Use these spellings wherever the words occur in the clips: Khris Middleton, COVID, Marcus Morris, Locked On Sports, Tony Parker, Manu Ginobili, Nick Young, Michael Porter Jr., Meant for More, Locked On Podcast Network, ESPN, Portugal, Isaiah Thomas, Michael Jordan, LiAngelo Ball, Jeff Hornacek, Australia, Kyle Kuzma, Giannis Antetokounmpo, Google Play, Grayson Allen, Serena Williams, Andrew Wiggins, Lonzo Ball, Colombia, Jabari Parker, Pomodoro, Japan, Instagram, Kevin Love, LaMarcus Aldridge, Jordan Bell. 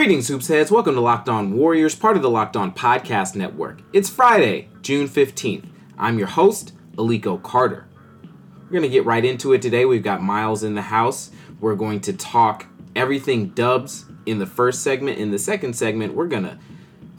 Greetings, Hoops Heads. Welcome to Locked On Warriors, part of the Locked On Podcast Network. It's Friday, June 15th. I'm your host, Aliko Carter. We're going to get right into it today. We've got Miles in the house. We're going to talk everything Dubs in the first segment. In the second segment, we're going to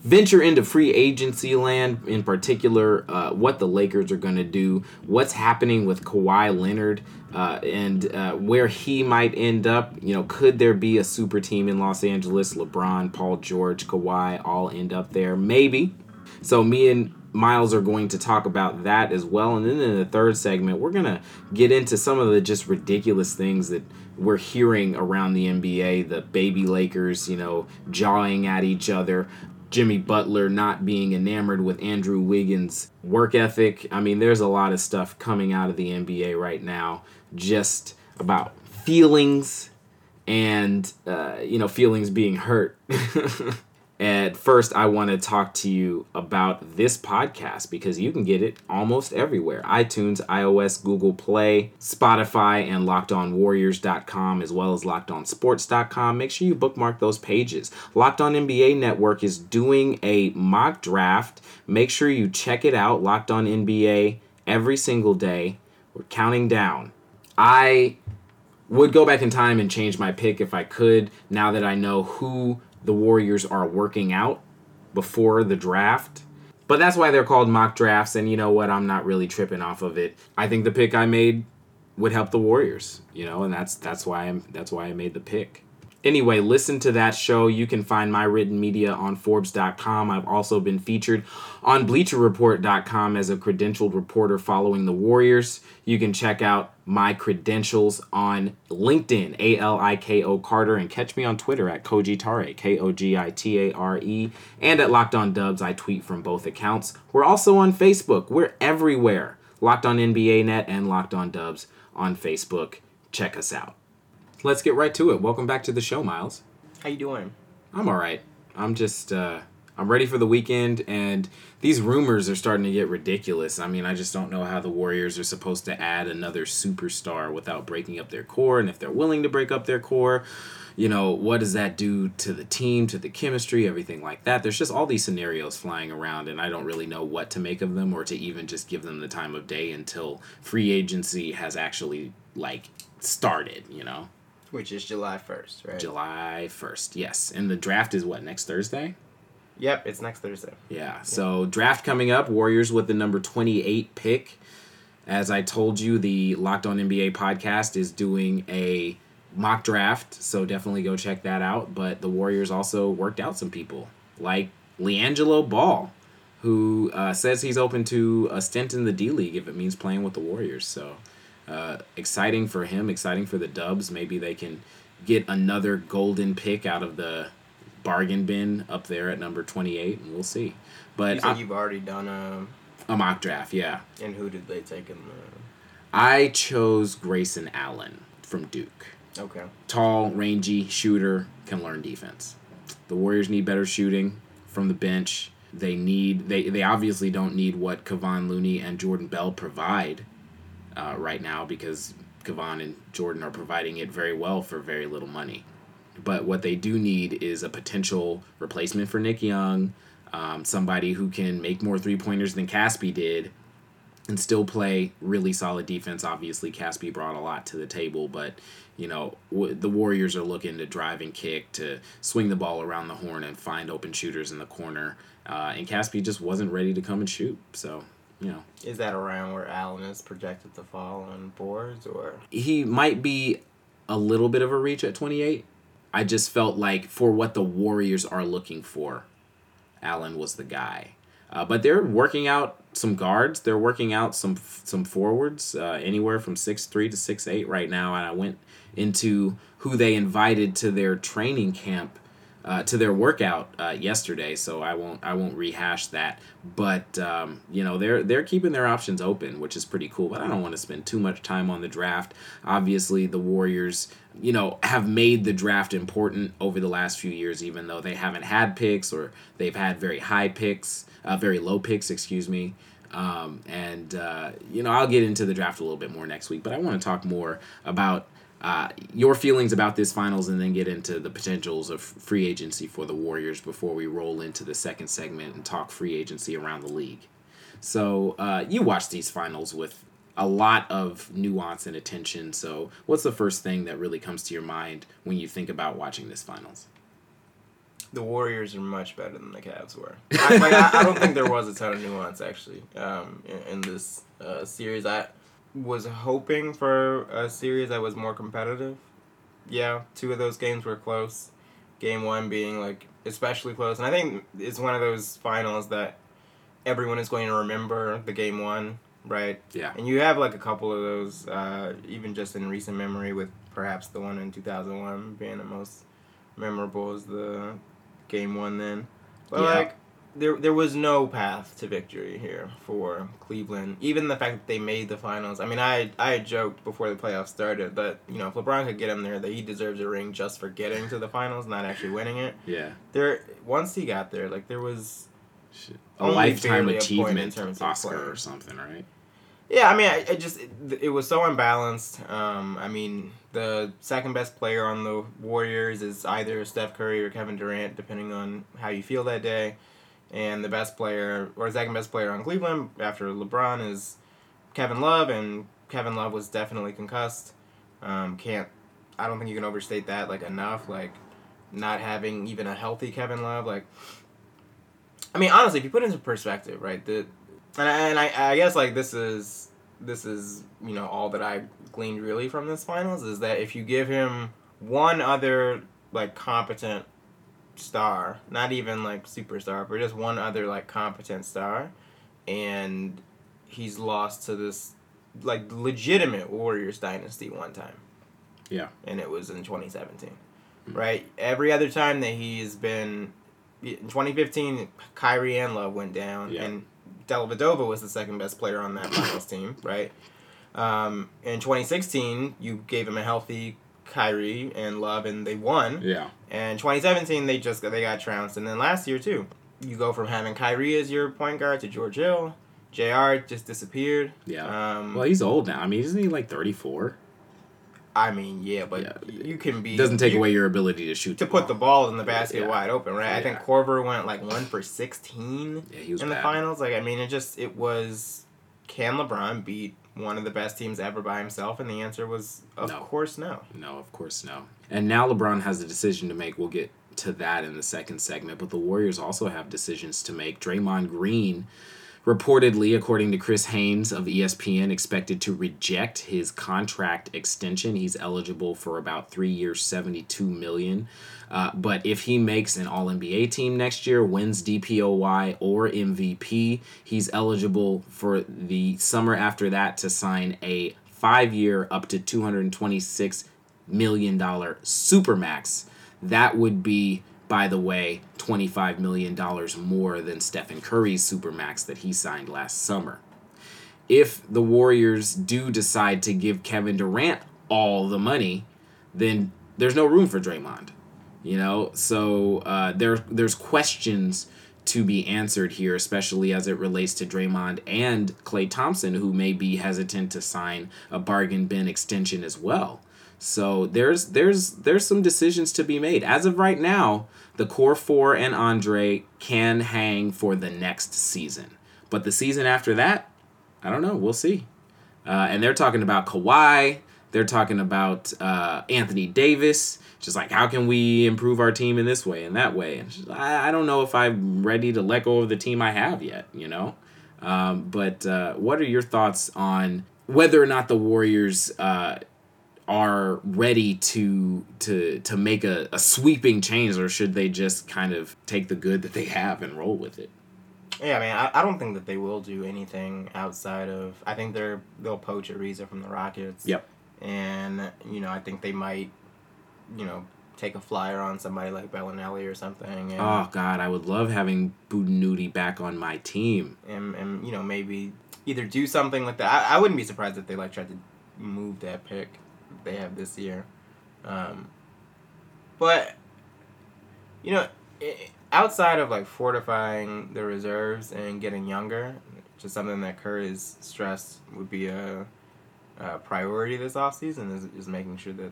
venture into free agency land, in particular, what the Lakers are going to do, what's happening with Kawhi Leonard, and where he might end up. You know, could there be a super team in Los Angeles? LeBron, Paul George, Kawhi all end up there. Maybe. So me and Miles are going to talk about that as well. And then in the third segment, we're going to get into some of the just ridiculous things that we're hearing around the NBA, the baby Lakers, you know, jawing at each other. Jimmy Butler not being enamored with Andrew Wiggins' work ethic. I mean, there's a lot of stuff coming out of the NBA right now just about feelings and, feelings being hurt. At first, I want to talk to you about this podcast because you can get it almost everywhere. iTunes, iOS, Google Play, Spotify, and LockedOnWarriors.com, as well as LockedOnSports.com. Make sure you bookmark those pages. Locked On NBA Network is doing a mock draft. Make sure you check it out. Locked On NBA every single day. We're counting down. I would go back in time and change my pick if I could, now that I know who the Warriors are working out before the draft. But that's why they're called mock drafts, and you know what? I'm not really tripping off of it. I think the pick I made would help the Warriors, you know, and that's why I made the pick. Anyway, listen to that show. You can find my written media on Forbes.com. I've also been featured on BleacherReport.com as a credentialed reporter following the Warriors. You can check out my credentials on LinkedIn, Aliko Carter, and catch me on Twitter at Kogitare, Kogitare, and at Locked On Dubs. I tweet from both accounts. We're also on Facebook. We're everywhere. Locked On NBA Net and Locked On Dubs on Facebook. Check us out. Let's get right to it. Welcome back to the show, Miles. How you doing? I'm all right. I'm just, I'm ready for the weekend, and these rumors are starting to get ridiculous. I mean, I just don't know how the Warriors are supposed to add another superstar without breaking up their core, and if they're willing to break up their core, you know, what does that do to the team, to the chemistry, everything like that? There's just all these scenarios flying around, and I don't really know what to make of them or to even just give them the time of day until free agency has actually, like, started, you know? Which is July 1st, right? July 1st, yes. And the draft is what, next Thursday? Yep, it's next Thursday. Yeah, so draft coming up, Warriors with the number 28 pick. As I told you, the Locked On NBA podcast is doing a mock draft, so definitely go check that out. But the Warriors also worked out some people, like LiAngelo Ball, who says he's open to a stint in the D-League if it means playing with the Warriors, so... exciting for him, exciting for the Dubs. Maybe they can get another golden pick out of the bargain bin up there at number 28, and we'll see. But you said you've already done a mock draft, yeah. And who did they take in the... I chose Grayson Allen from Duke. Okay. Tall, rangy, shooter, can learn defense. The Warriors need better shooting from the bench. They obviously don't need what Kevon Looney and Jordan Bell provide right now, because Kevon and Jordan are providing it very well for very little money. But what they do need is a potential replacement for Nick Young, somebody who can make more three-pointers than Caspi did and still play really solid defense. Obviously, Caspi brought a lot to the table, but, you know, the Warriors are looking to drive and kick, to swing the ball around the horn and find open shooters in the corner. And Caspi just wasn't ready to come and shoot, so... You know. Is that around where Allen is projected to fall on boards, or he might be a little bit of a reach at 28? I just felt like for what the Warriors are looking for, Allen was the guy. But they're working out some guards. They're working out some forwards, anywhere from 6'3" to 6'8" right now. And I went into who they invited to their training camp, to their workout yesterday, so I won't rehash that. But they're keeping their options open, which is pretty cool. But I don't want to spend too much time on the draft. Obviously, the Warriors, you know, have made the draft important over the last few years, even though they haven't had picks, or they've had very low picks, excuse me. I'll get into the draft a little bit more next week. But I want to talk more about your feelings about this finals, and then get into the potentials of free agency for the Warriors before we roll into the second segment and talk free agency around the league. So you watched these finals with a lot of nuance and attention. So what's the first thing that really comes to your mind when you think about watching this finals? The Warriors are much better than the Cavs were. I don't think there was a ton of nuance, actually, in this series. I was hoping for a series that was more competitive. Yeah, two of those games were close. Game one being, like, especially close. And I think it's one of those finals that everyone is going to remember, the game one, right? Yeah. And you have, like, a couple of those, even just in recent memory, with perhaps the one in 2001 being the most memorable as the game one then. But, yeah, like, there was no path to victory here for Cleveland. Even the fact that they made the finals. I mean, I joked before the playoffs started that, you know, if LeBron could get him there, that he deserves a ring just for getting to the finals, not actually winning it. Yeah. Once he got there, like, there was a lifetime achievement in terms of Oscar or something, right? Yeah, I mean, it was so unbalanced. I mean, the second best player on the Warriors is either Steph Curry or Kevin Durant, depending on how you feel that day. And the best player, or second best player on Cleveland after LeBron, is Kevin Love, and Kevin Love was definitely concussed. I don't think you can overstate that, like, enough. Like, not having even a healthy Kevin Love, like, I mean, honestly, if you put it into perspective, right, I guess, like, this is, you know, all that I gleaned really from this finals is that if you give him one other, like, competent star, not even, like, superstar, but just one other, like, competent star, and he's lost to this, like, legitimate Warriors dynasty one time. Yeah. And it was in 2017, mm-hmm. right? Every other time that he's been... In 2015, Kyrie and Love went down, yeah. and Dellavedova was the second best player on that finals team, right? In 2016, you gave him a healthy Kyrie and Love, and they won. Yeah. And 2017, they got trounced, and then last year too, you go from having Kyrie as your point guard to George Hill. JR just disappeared. Yeah. Well, he's old now. I mean, isn't he like 34? I mean, yeah, but yeah. you can be... It doesn't take away your ability to shoot. To put the ball in the basket yeah. wide open, right? Yeah. I think Korver went, like, 1 for 16 yeah, he was in the finals. Like, I mean, it was, can LeBron beat one of the best teams ever by himself? And the answer was, of course, no. No, of course, no. And now LeBron has a decision to make. We'll get to that in the second segment. But the Warriors also have decisions to make. Draymond Green... reportedly, according to Chris Haynes of ESPN, expected to reject his contract extension. He's eligible for about 3 years, $72 million. But if he makes an All-NBA team next year, wins DPOY or MVP, he's eligible for the summer after that to sign a 5-year, up to $226 million supermax. That would be... By the way, $25 million more than Stephen Curry's supermax that he signed last summer. If the Warriors do decide to give Kevin Durant all the money, then there's no room for Draymond. You know, so there's questions to be answered here, especially as it relates to Draymond and Klay Thompson, who may be hesitant to sign a bargain bin extension as well. So there's some decisions to be made. As of right now, the core four and Andre can hang for the next season. But the season after that, I don't know. We'll see. And they're talking about Kawhi. They're talking about Anthony Davis. Just like, how can we improve our team in this way and that way? And just, I don't know if I'm ready to let go of the team I have yet, you know? But what are your thoughts on whether or not the Warriors... are ready to make a sweeping change, or should they just kind of take the good that they have and roll with it? Yeah, I mean, I don't think that they will do anything outside of... I think they'll poach Ariza from the Rockets. Yep. And, you know, I think they might, you know, take a flyer on somebody like Bellinelli or something. And, oh, God, I would love having Budenudi back on my team. And you know, maybe either do something with that. I wouldn't be surprised if they, like, tried to move that pick they have this year. But, you know, outside of, like, fortifying the reserves and getting younger, which is something that Curry has stressed would be a priority this offseason is making sure that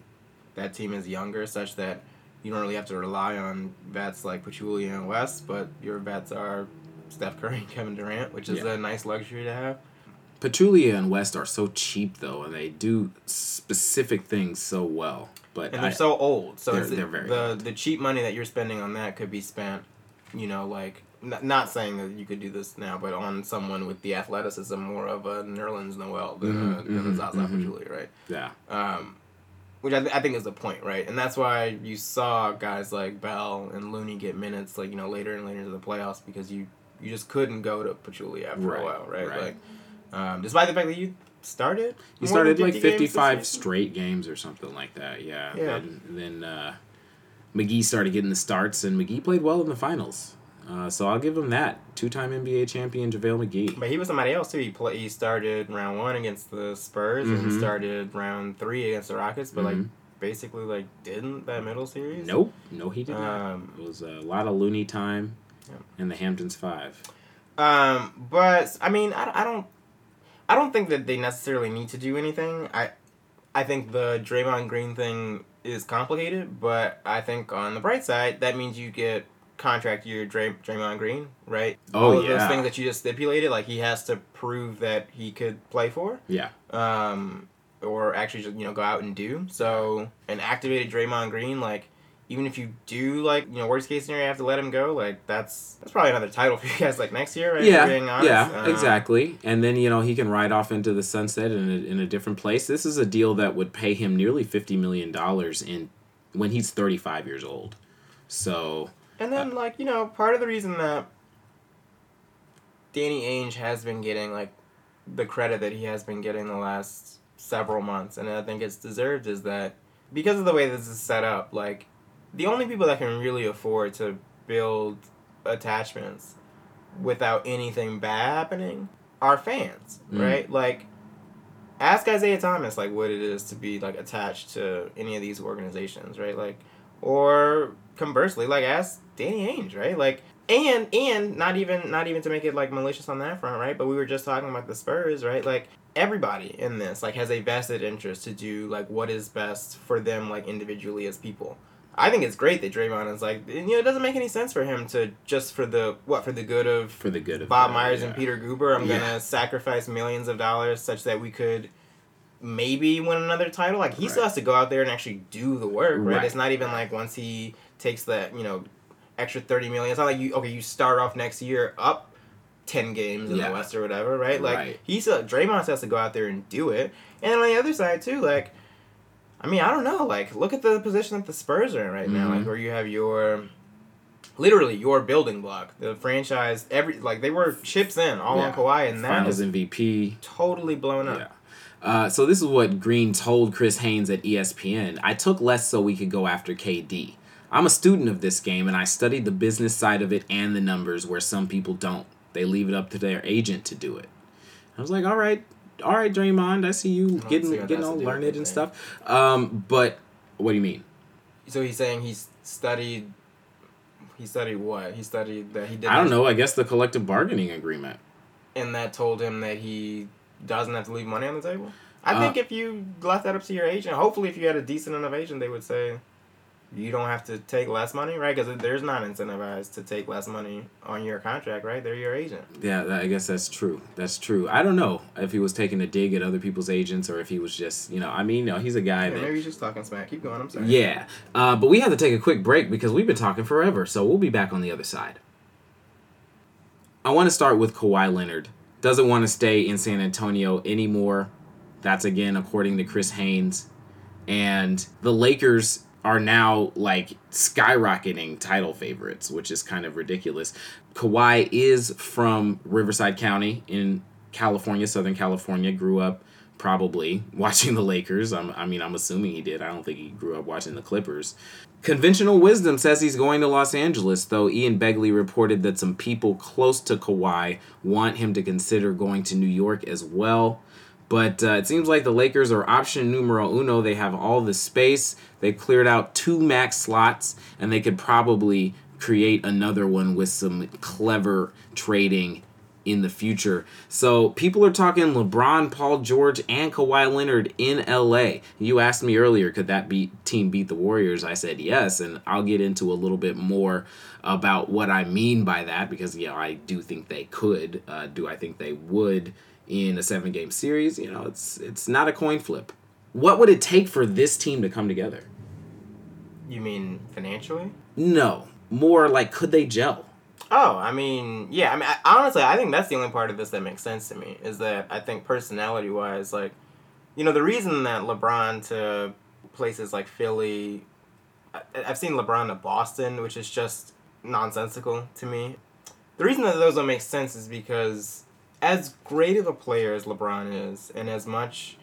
that team is younger, such that you don't really have to rely on vets like Pachulia and West, but your vets are Steph Curry and Kevin Durant, which is a nice luxury to have. Pachulia and West are so cheap, though, and they do specific things so well. But and they're so old, so they're very old. The cheap money that you're spending on that could be spent, you know, like, not saying that you could do this now, but on someone with the athleticism more of a Nerlens Noel than a Zaza Pachulia, right? Yeah. Which I think is the point, right? And that's why you saw guys like Bell and Looney get minutes, like, you know, later and later into the playoffs, because you just couldn't go to Pachulia after a while, right? Like, despite the fact that you started like 55 straight games or something like that, yeah. Then McGee started getting the starts, and McGee played well in the finals. So I'll give him that. 2-time NBA champion JaVale McGee. But he was somebody else, too. He started round 1 against the Spurs, and he started round 3 against the Rockets, but, like, basically, like, didn't that middle series? Nope. No, he did not. It was a lot of Looney time and the Hamptons 5. But, I mean, I don't think that they necessarily need to do anything. I think the Draymond Green thing is complicated, but I think on the bright side, that means you get contract year Draymond Green, right? All of those things that you just stipulated, like, he has to prove that he could play for. Yeah. Or actually just, you know, go out and do. So an activated Draymond Green, like, even if you do, like, you know, worst case scenario, you have to let him go. Like, that's probably another title for you guys, like, next year, right? Yeah, being honest. Yeah, exactly. And then, you know, he can ride off into the sunset in a different place. This is a deal that would pay him nearly $50 million when he's 35 years old. So... And then, like, you know, part of the reason that Danny Ainge has been getting, like, the credit that he has been getting the last several months, and I think it's deserved, is that because of the way this is set up, like, the only people that can really afford to build attachments without anything bad happening are fans, right? Like, ask Isaiah Thomas, like, what it is to be, like, attached to any of these organizations, right? Like, or... Conversely, like, ask Danny Ainge, right? Like, and not even to make it, like, malicious on that front, right? But we were just talking about the Spurs, right? Like, everybody in this, like, has a vested interest to do, like, what is best for them, like, individually as people. I think it's great that Draymond is, like, you know, it doesn't make any sense for him to just for the good of Bob Myers and Peter Guber, I'm gonna sacrifice millions of dollars such that we could maybe win another title. Like, he still has to go out there and actually do the work, right? It's not even like once he takes that, you know, extra $30 million. It's not like you start off next year up 10 games in the West or whatever, right? Like, Draymond has to go out there and do it. And on the other side, too, like, I mean, I don't know. Like, look at the position that the Spurs are in right now, like, where you have literally your building block, the franchise, they were chips in all on Kawhi, and that Finals MVP totally blown up. Yeah. So this is what Green told Chris Haynes at ESPN. I took less so we could go after KD. I'm a student of this game, and I studied the business side of it and the numbers where some people don't. They leave it up to their agent to do it. I was like, all right, Draymond, I see you getting all learned and stuff. But what do you mean? So he's saying he studied what? He studied that he did. I don't know. I guess the collective bargaining agreement. And that told him that he doesn't have to leave money on the table? I think if you left that up to your agent, hopefully if you had a decent enough agent, they would say... You don't have to take less money, right? Because they're not incentivized to take less money on your contract, right? They're your agent. Yeah, I guess that's true. I don't know if he was taking a dig at other people's agents or if he was just, you know, I mean, no, he's a guy that... Maybe he's just talking smack. Keep going, I'm sorry. Yeah, but we have to take a quick break because we've been talking forever, so we'll be back on the other side. I want to start with Kawhi Leonard. Doesn't want to stay in San Antonio anymore. That's, again, according to Chris Haynes. And the Lakers... are now, like, skyrocketing title favorites, which is kind of ridiculous. Kawhi is from Riverside County in California, Southern California, grew up probably watching the Lakers. I'm assuming he did. I don't think he grew up watching the Clippers. Conventional wisdom says he's going to Los Angeles, though Ian Begley reported that some people close to Kawhi want him to consider going to New York as well. But it seems like the Lakers are option numero uno. They have all the space. They've cleared out 2 max slots, and they could probably create another one with some clever trading in the future. So people are talking LeBron, Paul George, and Kawhi Leonard in LA. You asked me earlier, could that team beat the Warriors? I said yes, and I'll get into a little bit more about what I mean by that, because, you know, I do think they could. Do I think they would in a 7-game series? You know, it's not a coin flip. What would it take for this team to come together? You mean financially? No. More like, could they gel? Oh, I mean, yeah. I mean, honestly, I think that's the only part of this that makes sense to me, is that I think personality-wise, like, you know, the reason that LeBron to places like Philly, I've seen LeBron to Boston, which is just nonsensical to me. The reason that those don't make sense is because as great of a player as LeBron is, and as much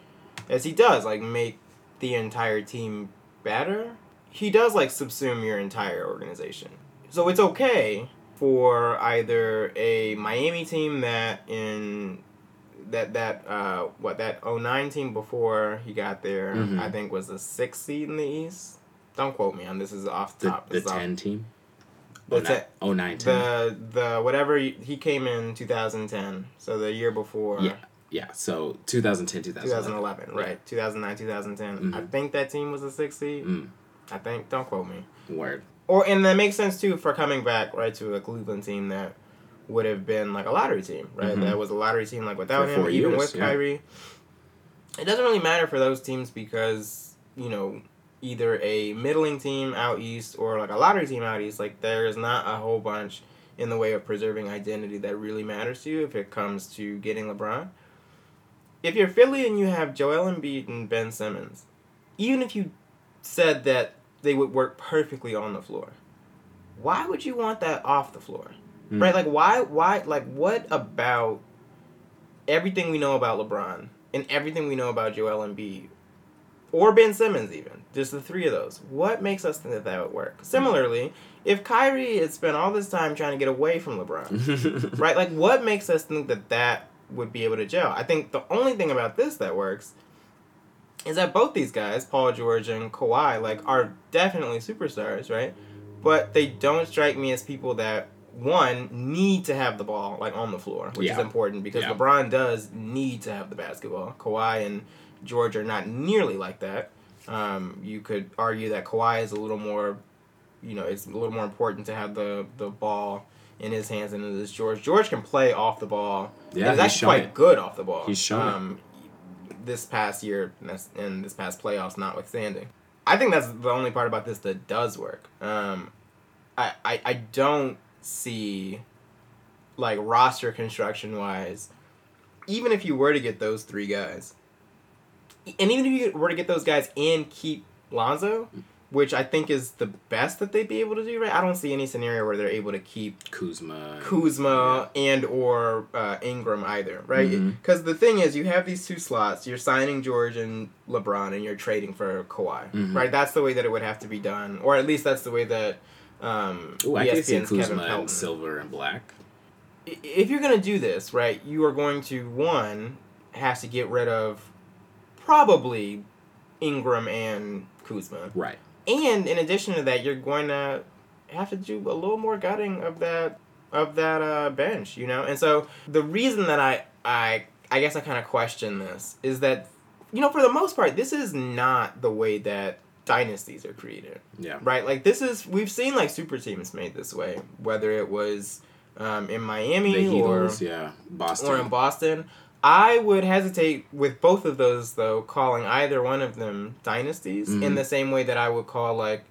as he does, like, make the entire team better, he does, like, subsume your entire organization. So it's okay for either a Miami team that in that 09 team before he got there, mm-hmm. I think was the 6th seed in the East. Don't quote me on this. Is off the top. The 10 team? The 09 team. The whatever, he came in 2010, so the year before. Yeah, so 2010, 2011. 2011, right. 2009, 2010. Mm-hmm. I think that team was the 6th seed. Mm. I think. Don't quote me. Word. And that makes sense, too, for coming back, right, to a Cleveland team that would have been, like, a lottery team, right? Mm-hmm. That was a lottery team, like, without him, even with Kyrie. It doesn't really matter for those teams because, you know, either a middling team out east or, like, a lottery team out east, like, there's not a whole bunch in the way of preserving identity that really matters to you if it comes to getting LeBron. If you're Philly and you have Joel Embiid and Ben Simmons, even if you said that they would work perfectly on the floor, why would you want that off the floor? Mm. Right? Like, why, like, what about everything we know about LeBron and everything we know about Joel Embiid or Ben Simmons even, just the three of those, what makes us think that would work? Similarly, if Kyrie had spent all this time trying to get away from LeBron, right? Like, what makes us think that that would be able to gel? I think the only thing about this that works is that both these guys, Paul George and Kawhi, like, are definitely superstars, right? But they don't strike me as people that, one, need to have the ball, like, on the floor, which is important because LeBron does need to have the basketball. Kawhi and George are not nearly like that. You could argue that Kawhi is a little more, you know, it's a little more important to have the ball in his hands than it is George. George can play off the ball. Yeah, he's actually quite good off the ball. He's shown this past year and this past playoffs notwithstanding. I think that's the only part about this that does work. I don't see, like, roster construction-wise, even if you were to get those three guys, and even if you were to get those guys and keep Lonzo, which I think is the best that they'd be able to do, right? I don't see any scenario where they're able to keep Kuzma and or Ingram either, right? Because the thing is, you have these two slots. You're signing George and LeBron, and you're trading for Kawhi, right? That's the way that it would have to be done, or at least that's the way that I can see Kuzma and silver and black. If you're going to do this, right, you are going to, one, have to get rid of probably Ingram and Kuzma. Right. And in addition to that, you're going to have to do a little more gutting of that bench, you know? And so the reason that I guess I kind of question this is that, you know, for the most part, this is not the way that dynasties are created. Yeah. Right? Like, this is, we've seen, like, super teams made this way, whether it was in Miami or in Boston. I would hesitate with both of those, though, calling either one of them dynasties in the same way that I would call, like,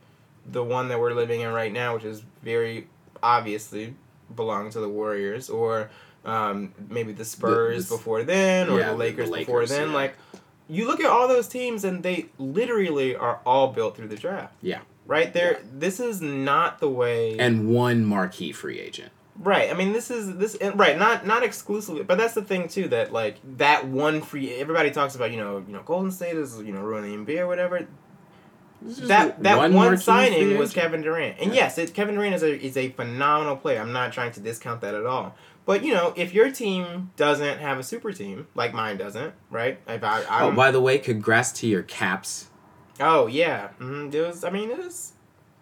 the one that we're living in right now, which is very obviously belong to the Warriors, or maybe the Spurs before then, or the Lakers before then. Yeah. Like, you look at all those teams, and they literally are all built through the draft. Yeah. Right? This is not the way... And one marquee free agent. Right, I mean, not exclusively, but that's the thing, too, that, like, that one free, everybody talks about, you know, Golden State is, you know, ruining the NBA or whatever. That one signing was Kevin Durant. And Kevin Durant is a phenomenal player. I'm not trying to discount that at all. But, you know, if your team doesn't have a super team, like mine doesn't, right? By the way, congrats to your Caps. Oh, yeah. Mm-hmm.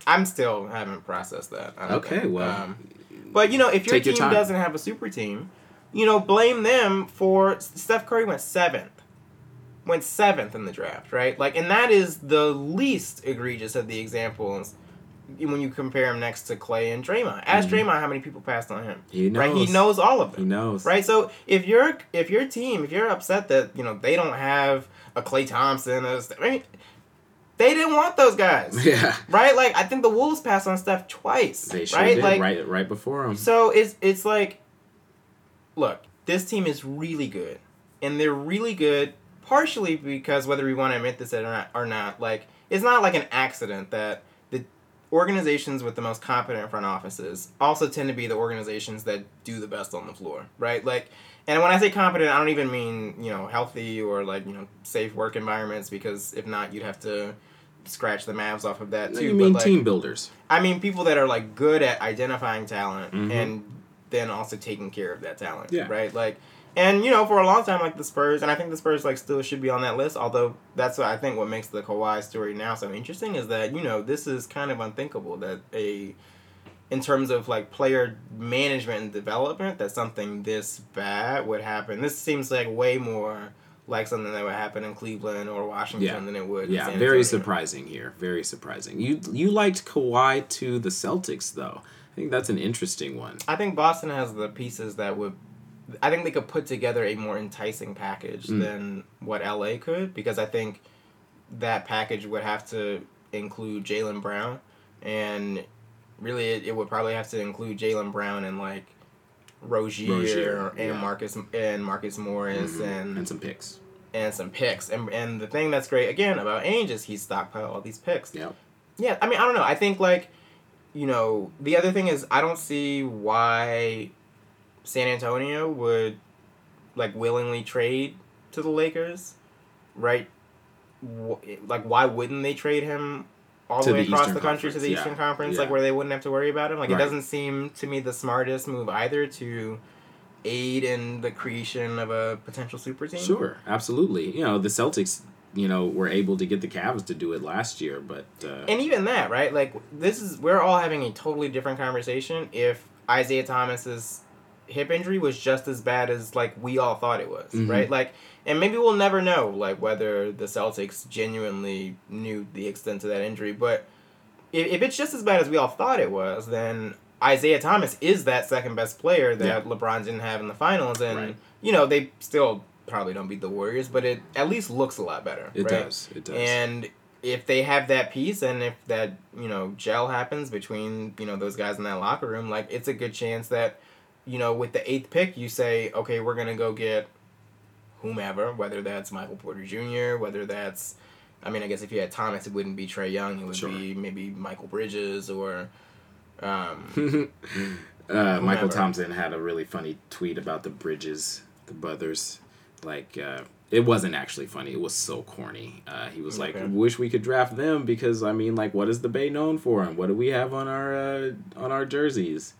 I'm still haven't processed that. I don't think. But, you know, if your team doesn't have a super team, you know, blame them for Steph Curry went seventh in the draft, right? Like, and that is the least egregious of the examples when you compare him next to Klay and Draymond. Ask Draymond how many people passed on him. He knows. Right? He knows all of them. He knows. Right? So if your team, if you're upset that, you know, they don't have a Klay Thompson, they didn't want those guys. Yeah. Right? Like, I think the Wolves passed on Steph twice. They sure did, like, right before him. So it's like, look, this team is really good. And they're really good partially because, whether we want to admit this or not, like, it's not like an accident that the organizations with the most competent front offices also tend to be the organizations that do the best on the floor, right? Like, and when I say competent, I don't even mean, you know, healthy or, like, you know, safe work environments, because if not, you'd have to scratch the Mavs off of that, too. You mean, but, like, team builders. I mean people that are, like, good at identifying talent and then also taking care of that talent, right? Like, and, you know, for a long time, like, the Spurs, and I think the Spurs, like, still should be on that list, although that's, I think, what makes the Kawhi story now so interesting is that, you know, this is kind of unthinkable that in terms of, like, player management and development, that something this bad would happen. This seems like way more like something that would happen in Cleveland or Washington than it would in San Antonio. Very surprising here. Very surprising. You liked Kawhi to the Celtics, though. I think that's an interesting one. I think Boston has the pieces that would... I think they could put together a more enticing package than what LA could, because I think that package would have to include Jaylen Brown, and really it would probably have to include Jaylen Brown and, like, Rozier and Marcus Morris and some picks. And some picks. And the thing that's great again about Ainge is he stockpiled all these picks. Yeah. Yeah, I mean, I don't know. I think, like, you know, the other thing is I don't see why San Antonio would, like, willingly trade to the Lakers, right? Like, why wouldn't they trade him all the way across the country to the Eastern Conference, like, where they wouldn't have to worry about him? Like, it doesn't seem to me the smartest move either to aid in the creation of a potential super team. Sure, absolutely. You know, the Celtics, you know, were able to get the Cavs to do it last year, but... And even that, right? Like, we're all having a totally different conversation if Isaiah Thomas is... hip injury was just as bad as, like, we all thought it was, right? Like, and maybe we'll never know, like, whether the Celtics genuinely knew the extent of that injury, but if it's just as bad as we all thought it was, then Isaiah Thomas is that second best player that LeBron didn't have in the finals, and, you know, they still probably don't beat the Warriors, but it at least looks a lot better. It does. And if they have that piece, and if that, you know, gel happens between, you know, those guys in that locker room, like, it's a good chance that, you know, with the 8th pick, you say, okay, we're going to go get whomever, whether that's Michael Porter Jr., whether that's, I mean, I guess if you had Thomas, it wouldn't be Trae Young. It would be maybe Mikal Bridges or... Michael Thompson had a really funny tweet about the Bridges, the Brothers. Like, it wasn't actually funny. It was so corny. He was like, wish we could draft them because, I mean, like, what is the Bay known for? And what do we have on our jerseys? ...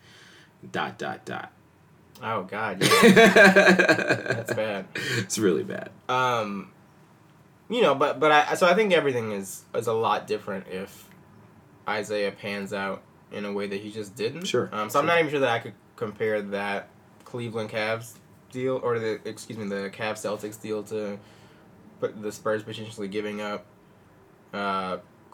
Oh, God. Yeah. That's bad. It's really bad. You know, but I think everything is a lot different if Isaiah pans out in a way that he just didn't. Sure. I'm not even sure that I could compare that Cleveland Cavs deal, or the Cavs Celtics deal to the Spurs potentially giving up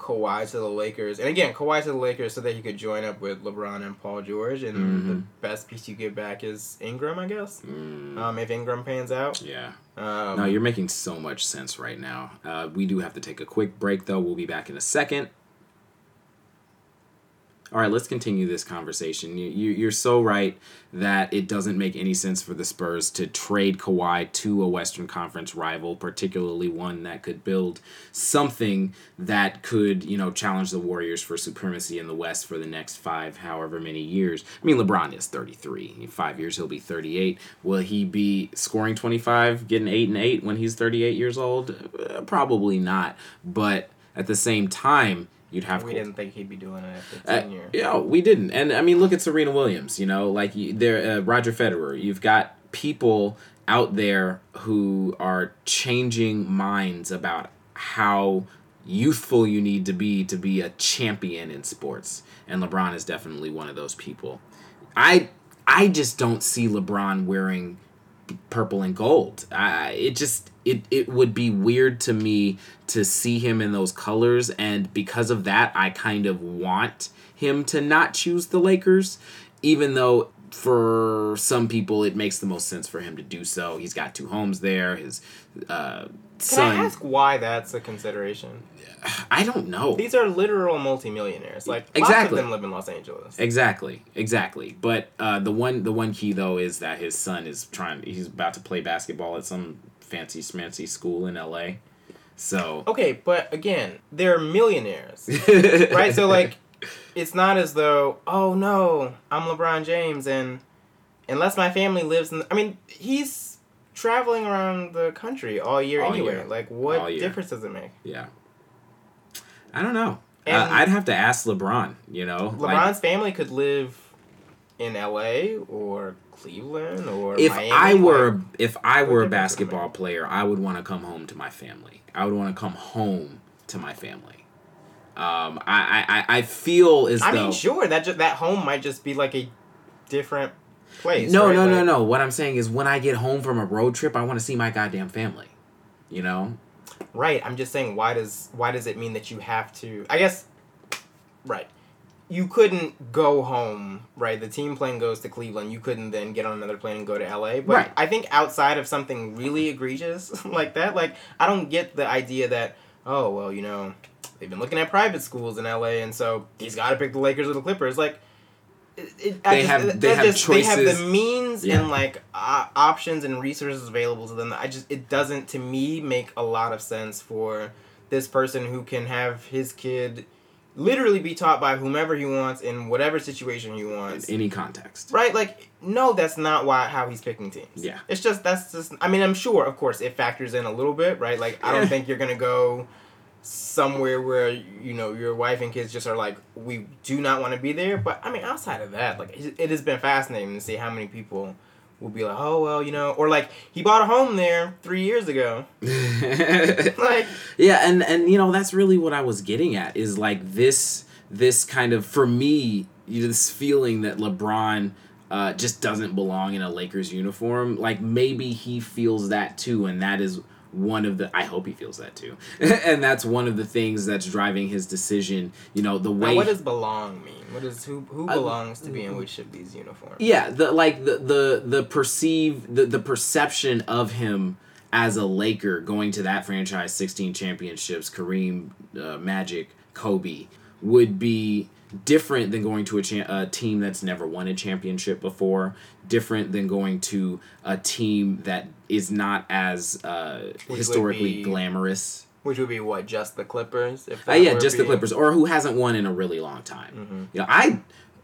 Kawhi to the Lakers. And again, Kawhi to the Lakers so that he could join up with LeBron and Paul George. And the best piece you get back is Ingram, I guess. If Ingram pans out. Yeah. No, you're making so much sense right now. We do have to take a quick break, though. We'll be back in a second. All right, let's continue this conversation. You're so right that it doesn't make any sense for the Spurs to trade Kawhi to a Western Conference rival, particularly one that could build something that could, you know, challenge the Warriors for supremacy in the West for the next however many years. I mean, LeBron is 33. In 5 years, he'll be 38. Will he be scoring 25, getting 8 and 8 when he's 38 years old? Probably not. But at the same time, we didn't think he'd be doing it after 10 years. Yeah, we didn't. And, I mean, look at Serena Williams, you know, like Roger Federer. You've got people out there who are changing minds about how youthful you need to be a champion in sports. And LeBron is definitely one of those people. I just don't see LeBron wearing purple and gold. It would be weird to me to see him in those colors, and because of that, I kind of want him to not choose the Lakers, even though for some people it makes the most sense for him to do so. He's got two homes there. His son. Can I ask why that's a consideration? I don't know. These are literal multimillionaires. Like, exactly. Lots of them live in Los Angeles. Exactly. But the one key though is that his son is he's about to play basketball at some fancy schmancy school in LA. So okay, but again, they're millionaires. Right? So like, it's not as though, oh no, I'm LeBron James, and unless my family lives in... I mean, he's traveling around the country all year anyway. Like, what difference does it make? Yeah. I don't know. I'd have to ask LeBron, you know? LeBron's family could live in LA or Cleveland or Miami. If I were a basketball player, I would want to come home to my family. I feel as though... I mean, sure, that home might just be like a different place. No. What I'm saying is when I get home from a road trip, I want to see my goddamn family, you know? Right. I'm just saying, why does it mean that you have to... I guess, right. You couldn't go home, right? The team plane goes to Cleveland. You couldn't then get on another plane and go to LA. But right. I think outside of something really egregious like that, like, I don't get the idea that, oh, well, you know... They've been looking at private schools in LA, and so he's got to pick the Lakers or the Clippers. Like, they have choices. They have the means and like options and resources available to them. It doesn't to me make a lot of sense for this person who can have his kid literally be taught by whomever he wants in whatever situation he wants in any context. Right? Like, no, that's not how he's picking teams. Yeah, that's just. I mean, I'm sure, of course, it factors in a little bit, right? Like, I don't think you're gonna go somewhere where, you know, your wife and kids just are like, we do not want to be there. But I mean, outside of that, like, it has been fascinating to see how many people will be like, oh, well, you know, or like, he bought a home there 3 years ago. Like, yeah. And you know, that's really what I was getting at, is like this kind of, for me, this feeling that LeBron just doesn't belong in a Lakers uniform. Like, maybe he feels that too. And that is I hope he feels that too. And that's one of the things that's driving his decision, you know, the way... Now, what does belong mean? What is who belongs to be in which of these uniforms? Yeah, the perception of him as a Laker, going to that franchise, 16 championships, Kareem, Magic, Kobe, would be different than going to a team that's never won a championship before, different than going to a team that is not as historically glamorous. Which would be what, just the Clippers? The Clippers, or who hasn't won in a really long time. Mm-hmm. You know, I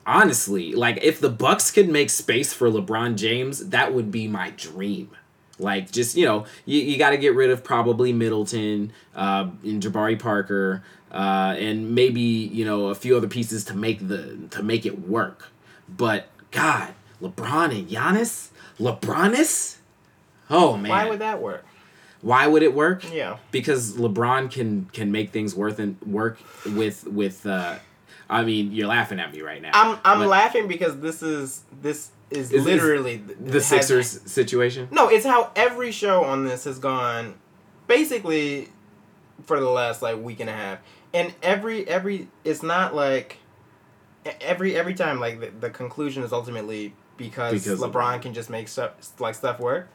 honestly, like, if the Bucks could make space for LeBron James, that would be my dream. Like, just, you know, you got to get rid of probably Middleton and Jabari Parker, and maybe, you know, a few other pieces to make it work. But God, LeBron and Giannis, LeBronis, oh man! Why would that work? Why would it work? Yeah, because LeBron can make things work with. I mean, you're laughing at me right now. I'm laughing because this is literally the Sixers situation. No, it's how every show on this has gone, basically, for the last like week and a half. And every it's not like every time, like, the conclusion is ultimately because LeBron can just make stuff work.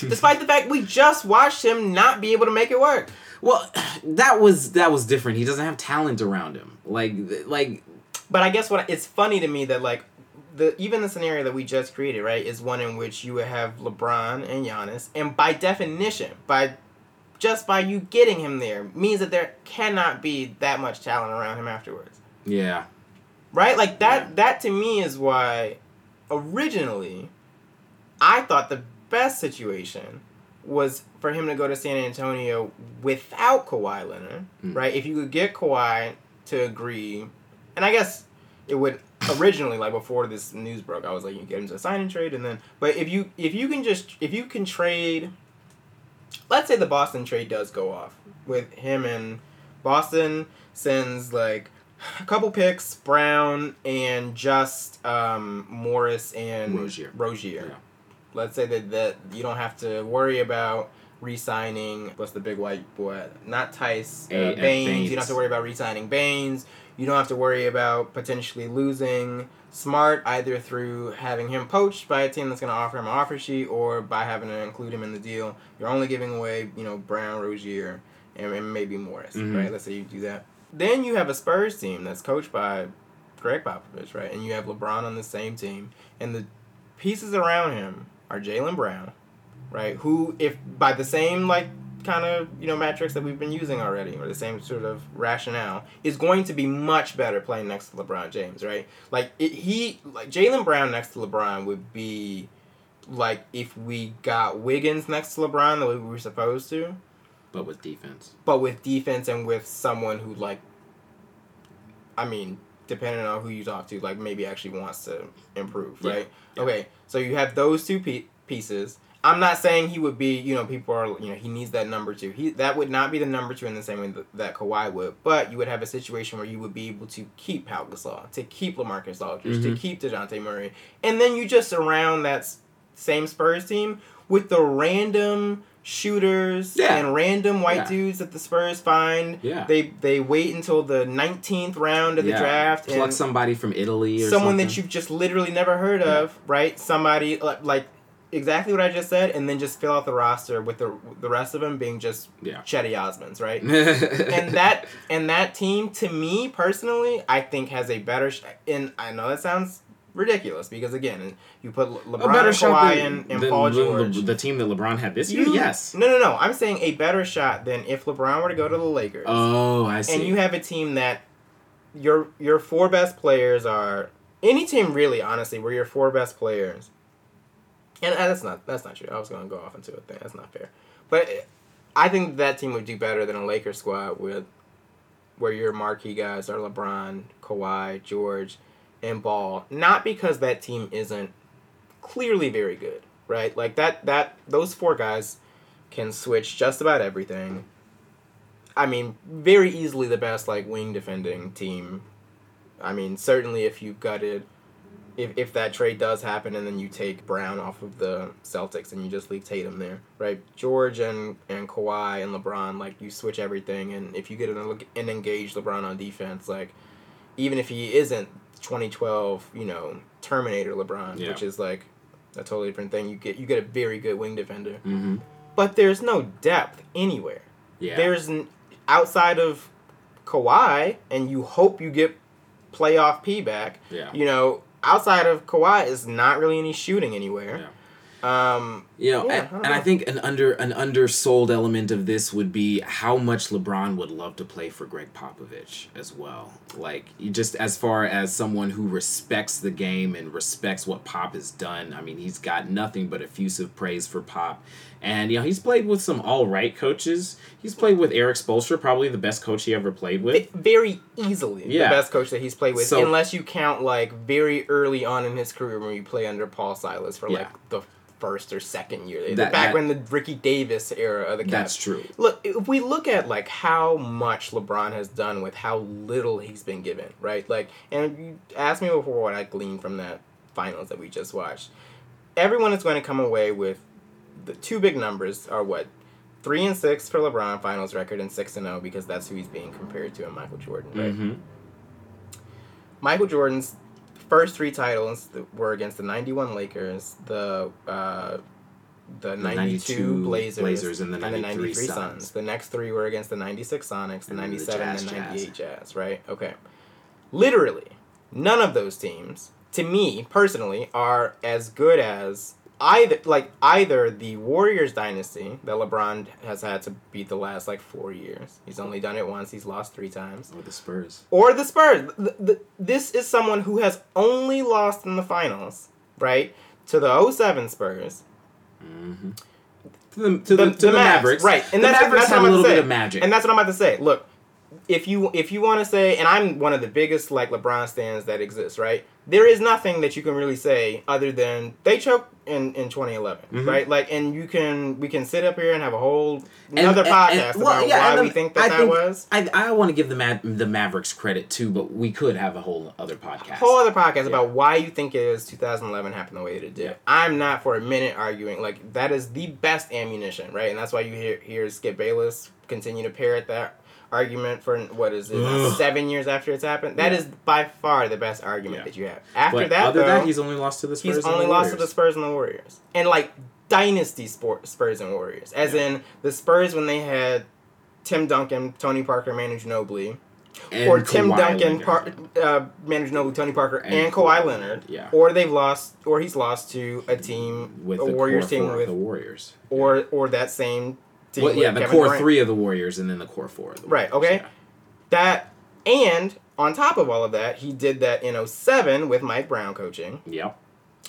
Despite the fact we just watched him not be able to make it work. Well, that was different. He doesn't have talent around him. Like but I guess it's funny to me that, like, even the scenario that we just created, right, is one in which you would have LeBron and Giannis, and by definition, by you getting him there, means that there cannot be that much talent around him afterwards. Yeah. Right? Like, that to me is why, originally, I thought the best situation was for him to go to San Antonio without Kawhi Leonard, right? If you could get Kawhi to agree, and I guess it would... Originally, like, before this news broke, I was like, you get him to a sign and trade, and then... But if you can trade... Let's say the Boston trade does go off with him, and Boston sends, like, a couple picks, Brown, and just Morris and... Rozier. Let's say that you don't have to worry about re-signing, what's the big white boy? Not Tice, Baines. You don't have to worry about re-signing Baines. You don't have to worry about potentially losing Smart, either through having him poached by a team that's going to offer him an offer sheet or by having to include him in the deal. You're only giving away, Brown, Rozier, and maybe Morris, mm-hmm. right? Let's say you do that. Then you have a Spurs team that's coached by Gregg Popovich, right? And you have LeBron on the same team. And the pieces around him are Jaylen Brown, right? Who, if by the same, kind of, metrics that we've been using already, or the same sort of rationale, is going to be much better playing next to LeBron James, right? Jaylen Brown next to LeBron would be like if we got Wiggins next to LeBron the way we were supposed to. But with defense. But with defense and with someone who, depending on who you talk to, maybe actually wants to improve, right? Yeah. Okay, so you have those two pieces. I'm not saying he would be, people are, he needs that number two. That would not be the number two in the same way that Kawhi would, but you would have a situation where you would be able to keep Pau Gasol, to keep LaMarcus Aldridge, mm-hmm. to keep DeJounte Murray, and then you just surround that same Spurs team with the random shooters and random white dudes that the Spurs find. Yeah. They wait until the 19th round of the draft. Pluck somebody from Italy or someone that you've just literally never heard of, right? Somebody, exactly what I just said, and then just fill out the roster with the rest of them being just Chetty Osmonds, right? and that team, to me personally, I think has a better. And I know that sounds ridiculous because again, you put LeBron, Kawhi, and Paul George. The team that LeBron had this year. Yes. No. I'm saying a better shot than if LeBron were to go to the Lakers. Oh, I see. And you have a team that your four best players are any team really, honestly, where your four best players. And that's not true. I was going to go off into a thing. That's not fair. But I think that team would do better than a Lakers squad where your marquee guys are LeBron, Kawhi, George, and Ball. Not because that team isn't clearly very good, right? Those four guys can switch just about everything. Very easily the best, wing defending team. Certainly if you've gutted... If that trade does happen and then you take Brown off of the Celtics and you just leave Tatum there, right? George and Kawhi and LeBron, you switch everything. And if you get an engaged LeBron on defense, even if he isn't 2012, Terminator LeBron, which is, a totally different thing, you get a very good wing defender. Mm-hmm. But there's no depth anywhere. Yeah. There's outside of Kawhi, and you hope you get playoff P back, outside of Kawhi is not really any shooting anywhere. Yeah. I think an undersold element of this would be how much LeBron would love to play for Gregg Popovich as well. Just as far as someone who respects the game and respects what Pop has done. He's got nothing but effusive praise for Pop. And, he's played with some all-right coaches. He's played with Eric Spoelstra, probably the best coach he ever played with. Very easily the best coach that he's played with, so, unless you count, very early on in his career when you play under Paul Silas for, the first or second year. When the Ricky Davis era of the Cavs. That's true. Look, if we look at, how much LeBron has done with how little he's been given, right? And you asked me before what I gleaned from that finals that we just watched. Everyone is going to come away with the two big numbers are what? 3-6 for LeBron finals record and 6-0 because that's who he's being compared to in Michael Jordan, right? Mm-hmm. Michael Jordan's first three titles were against the 91 Lakers, the 92 Blazers and the 93 Suns. The next three were against the 96 Sonics, the 97 and 98 Jazz, right? Okay. Literally, none of those teams, to me personally, are as good as either the Warriors dynasty that LeBron has had to beat the last 4 years. He's only done it once. He's lost 3 times. Or the Spurs. This is someone who has only lost in the finals, right? To the 07 Spurs. Mm-hmm. To the Mavericks. Right. And the Mavericks have a little bit of magic. And that's what I'm about to say. Look, if you want to say, and I'm one of the biggest like LeBron stands that exists, right? There is nothing that you can really say other than they choked in 2011, mm-hmm. right? Like, and we can sit up here and have a whole another podcast about why we think that was. I want to give the Mavericks credit too, but we could have a whole other podcast about why you think it is 2011 happened the way it did. Yeah. I'm not for a minute arguing like that is the best ammunition, right? And that's why you hear Skip Bayless continue to parrot that argument for, what is it, 7 years after it's happened? That is by far the best argument that you have. He's only lost to the Spurs and the Warriors. And, like, dynasty Spurs and Warriors. As in, the Spurs when they had Tim Duncan, Tony Parker, Manu Ginobili. And or Kawhi Tim Duncan, Manu Ginobili, Tony Parker, and Kawhi Leonard. Yeah. Or they've lost, or he's lost to a team, with a Warriors team with the Warriors. Or that same team the Kevin core Durant. Three of the Warriors and then the core four of the Warriors. Right, okay. Yeah. That, and on top of all of that, he did that in 2007 with Mike Brown coaching. Yeah.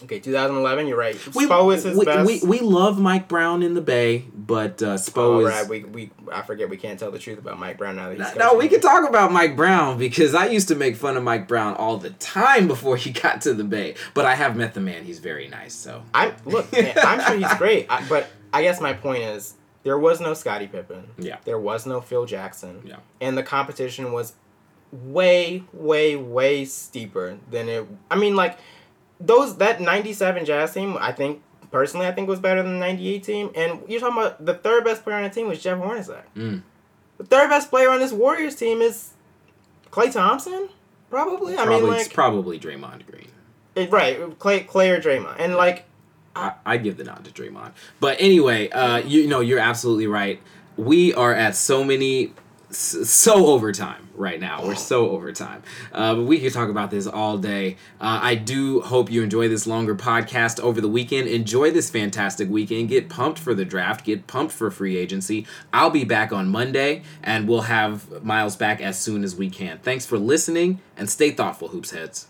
Okay, 2011, you're right. Spo is his best. We love Mike Brown in the Bay, but Spo is... Right, I forget we can't tell the truth about Mike Brown now that he's coaching. No, we can talk about Mike Brown because I used to make fun of Mike Brown all the time before he got to the Bay, but I have met the man. He's very nice, so... I'm sure he's great, but I guess my point is, there was no Scottie Pippen. Yeah. There was no Phil Jackson. Yeah. And the competition was way, way, way steeper than it... I mean, like, that 97 Jazz team, I think, personally, was better than the 98 team. And you're talking about the third best player on the team was Jeff Hornacek. Mm. The third best player on this Warriors team is Klay Thompson, probably. It's probably Draymond Green. Klay or Draymond. And, like... I give the nod to Draymond. But anyway, you're absolutely right. We are at so overtime right now. We're so overtime. But we could talk about this all day. I do hope you enjoy this longer podcast over the weekend. Enjoy this fantastic weekend. Get pumped for the draft. Get pumped for free agency. I'll be back on Monday, and we'll have Miles back as soon as we can. Thanks for listening, and stay thoughtful, Hoops Heads.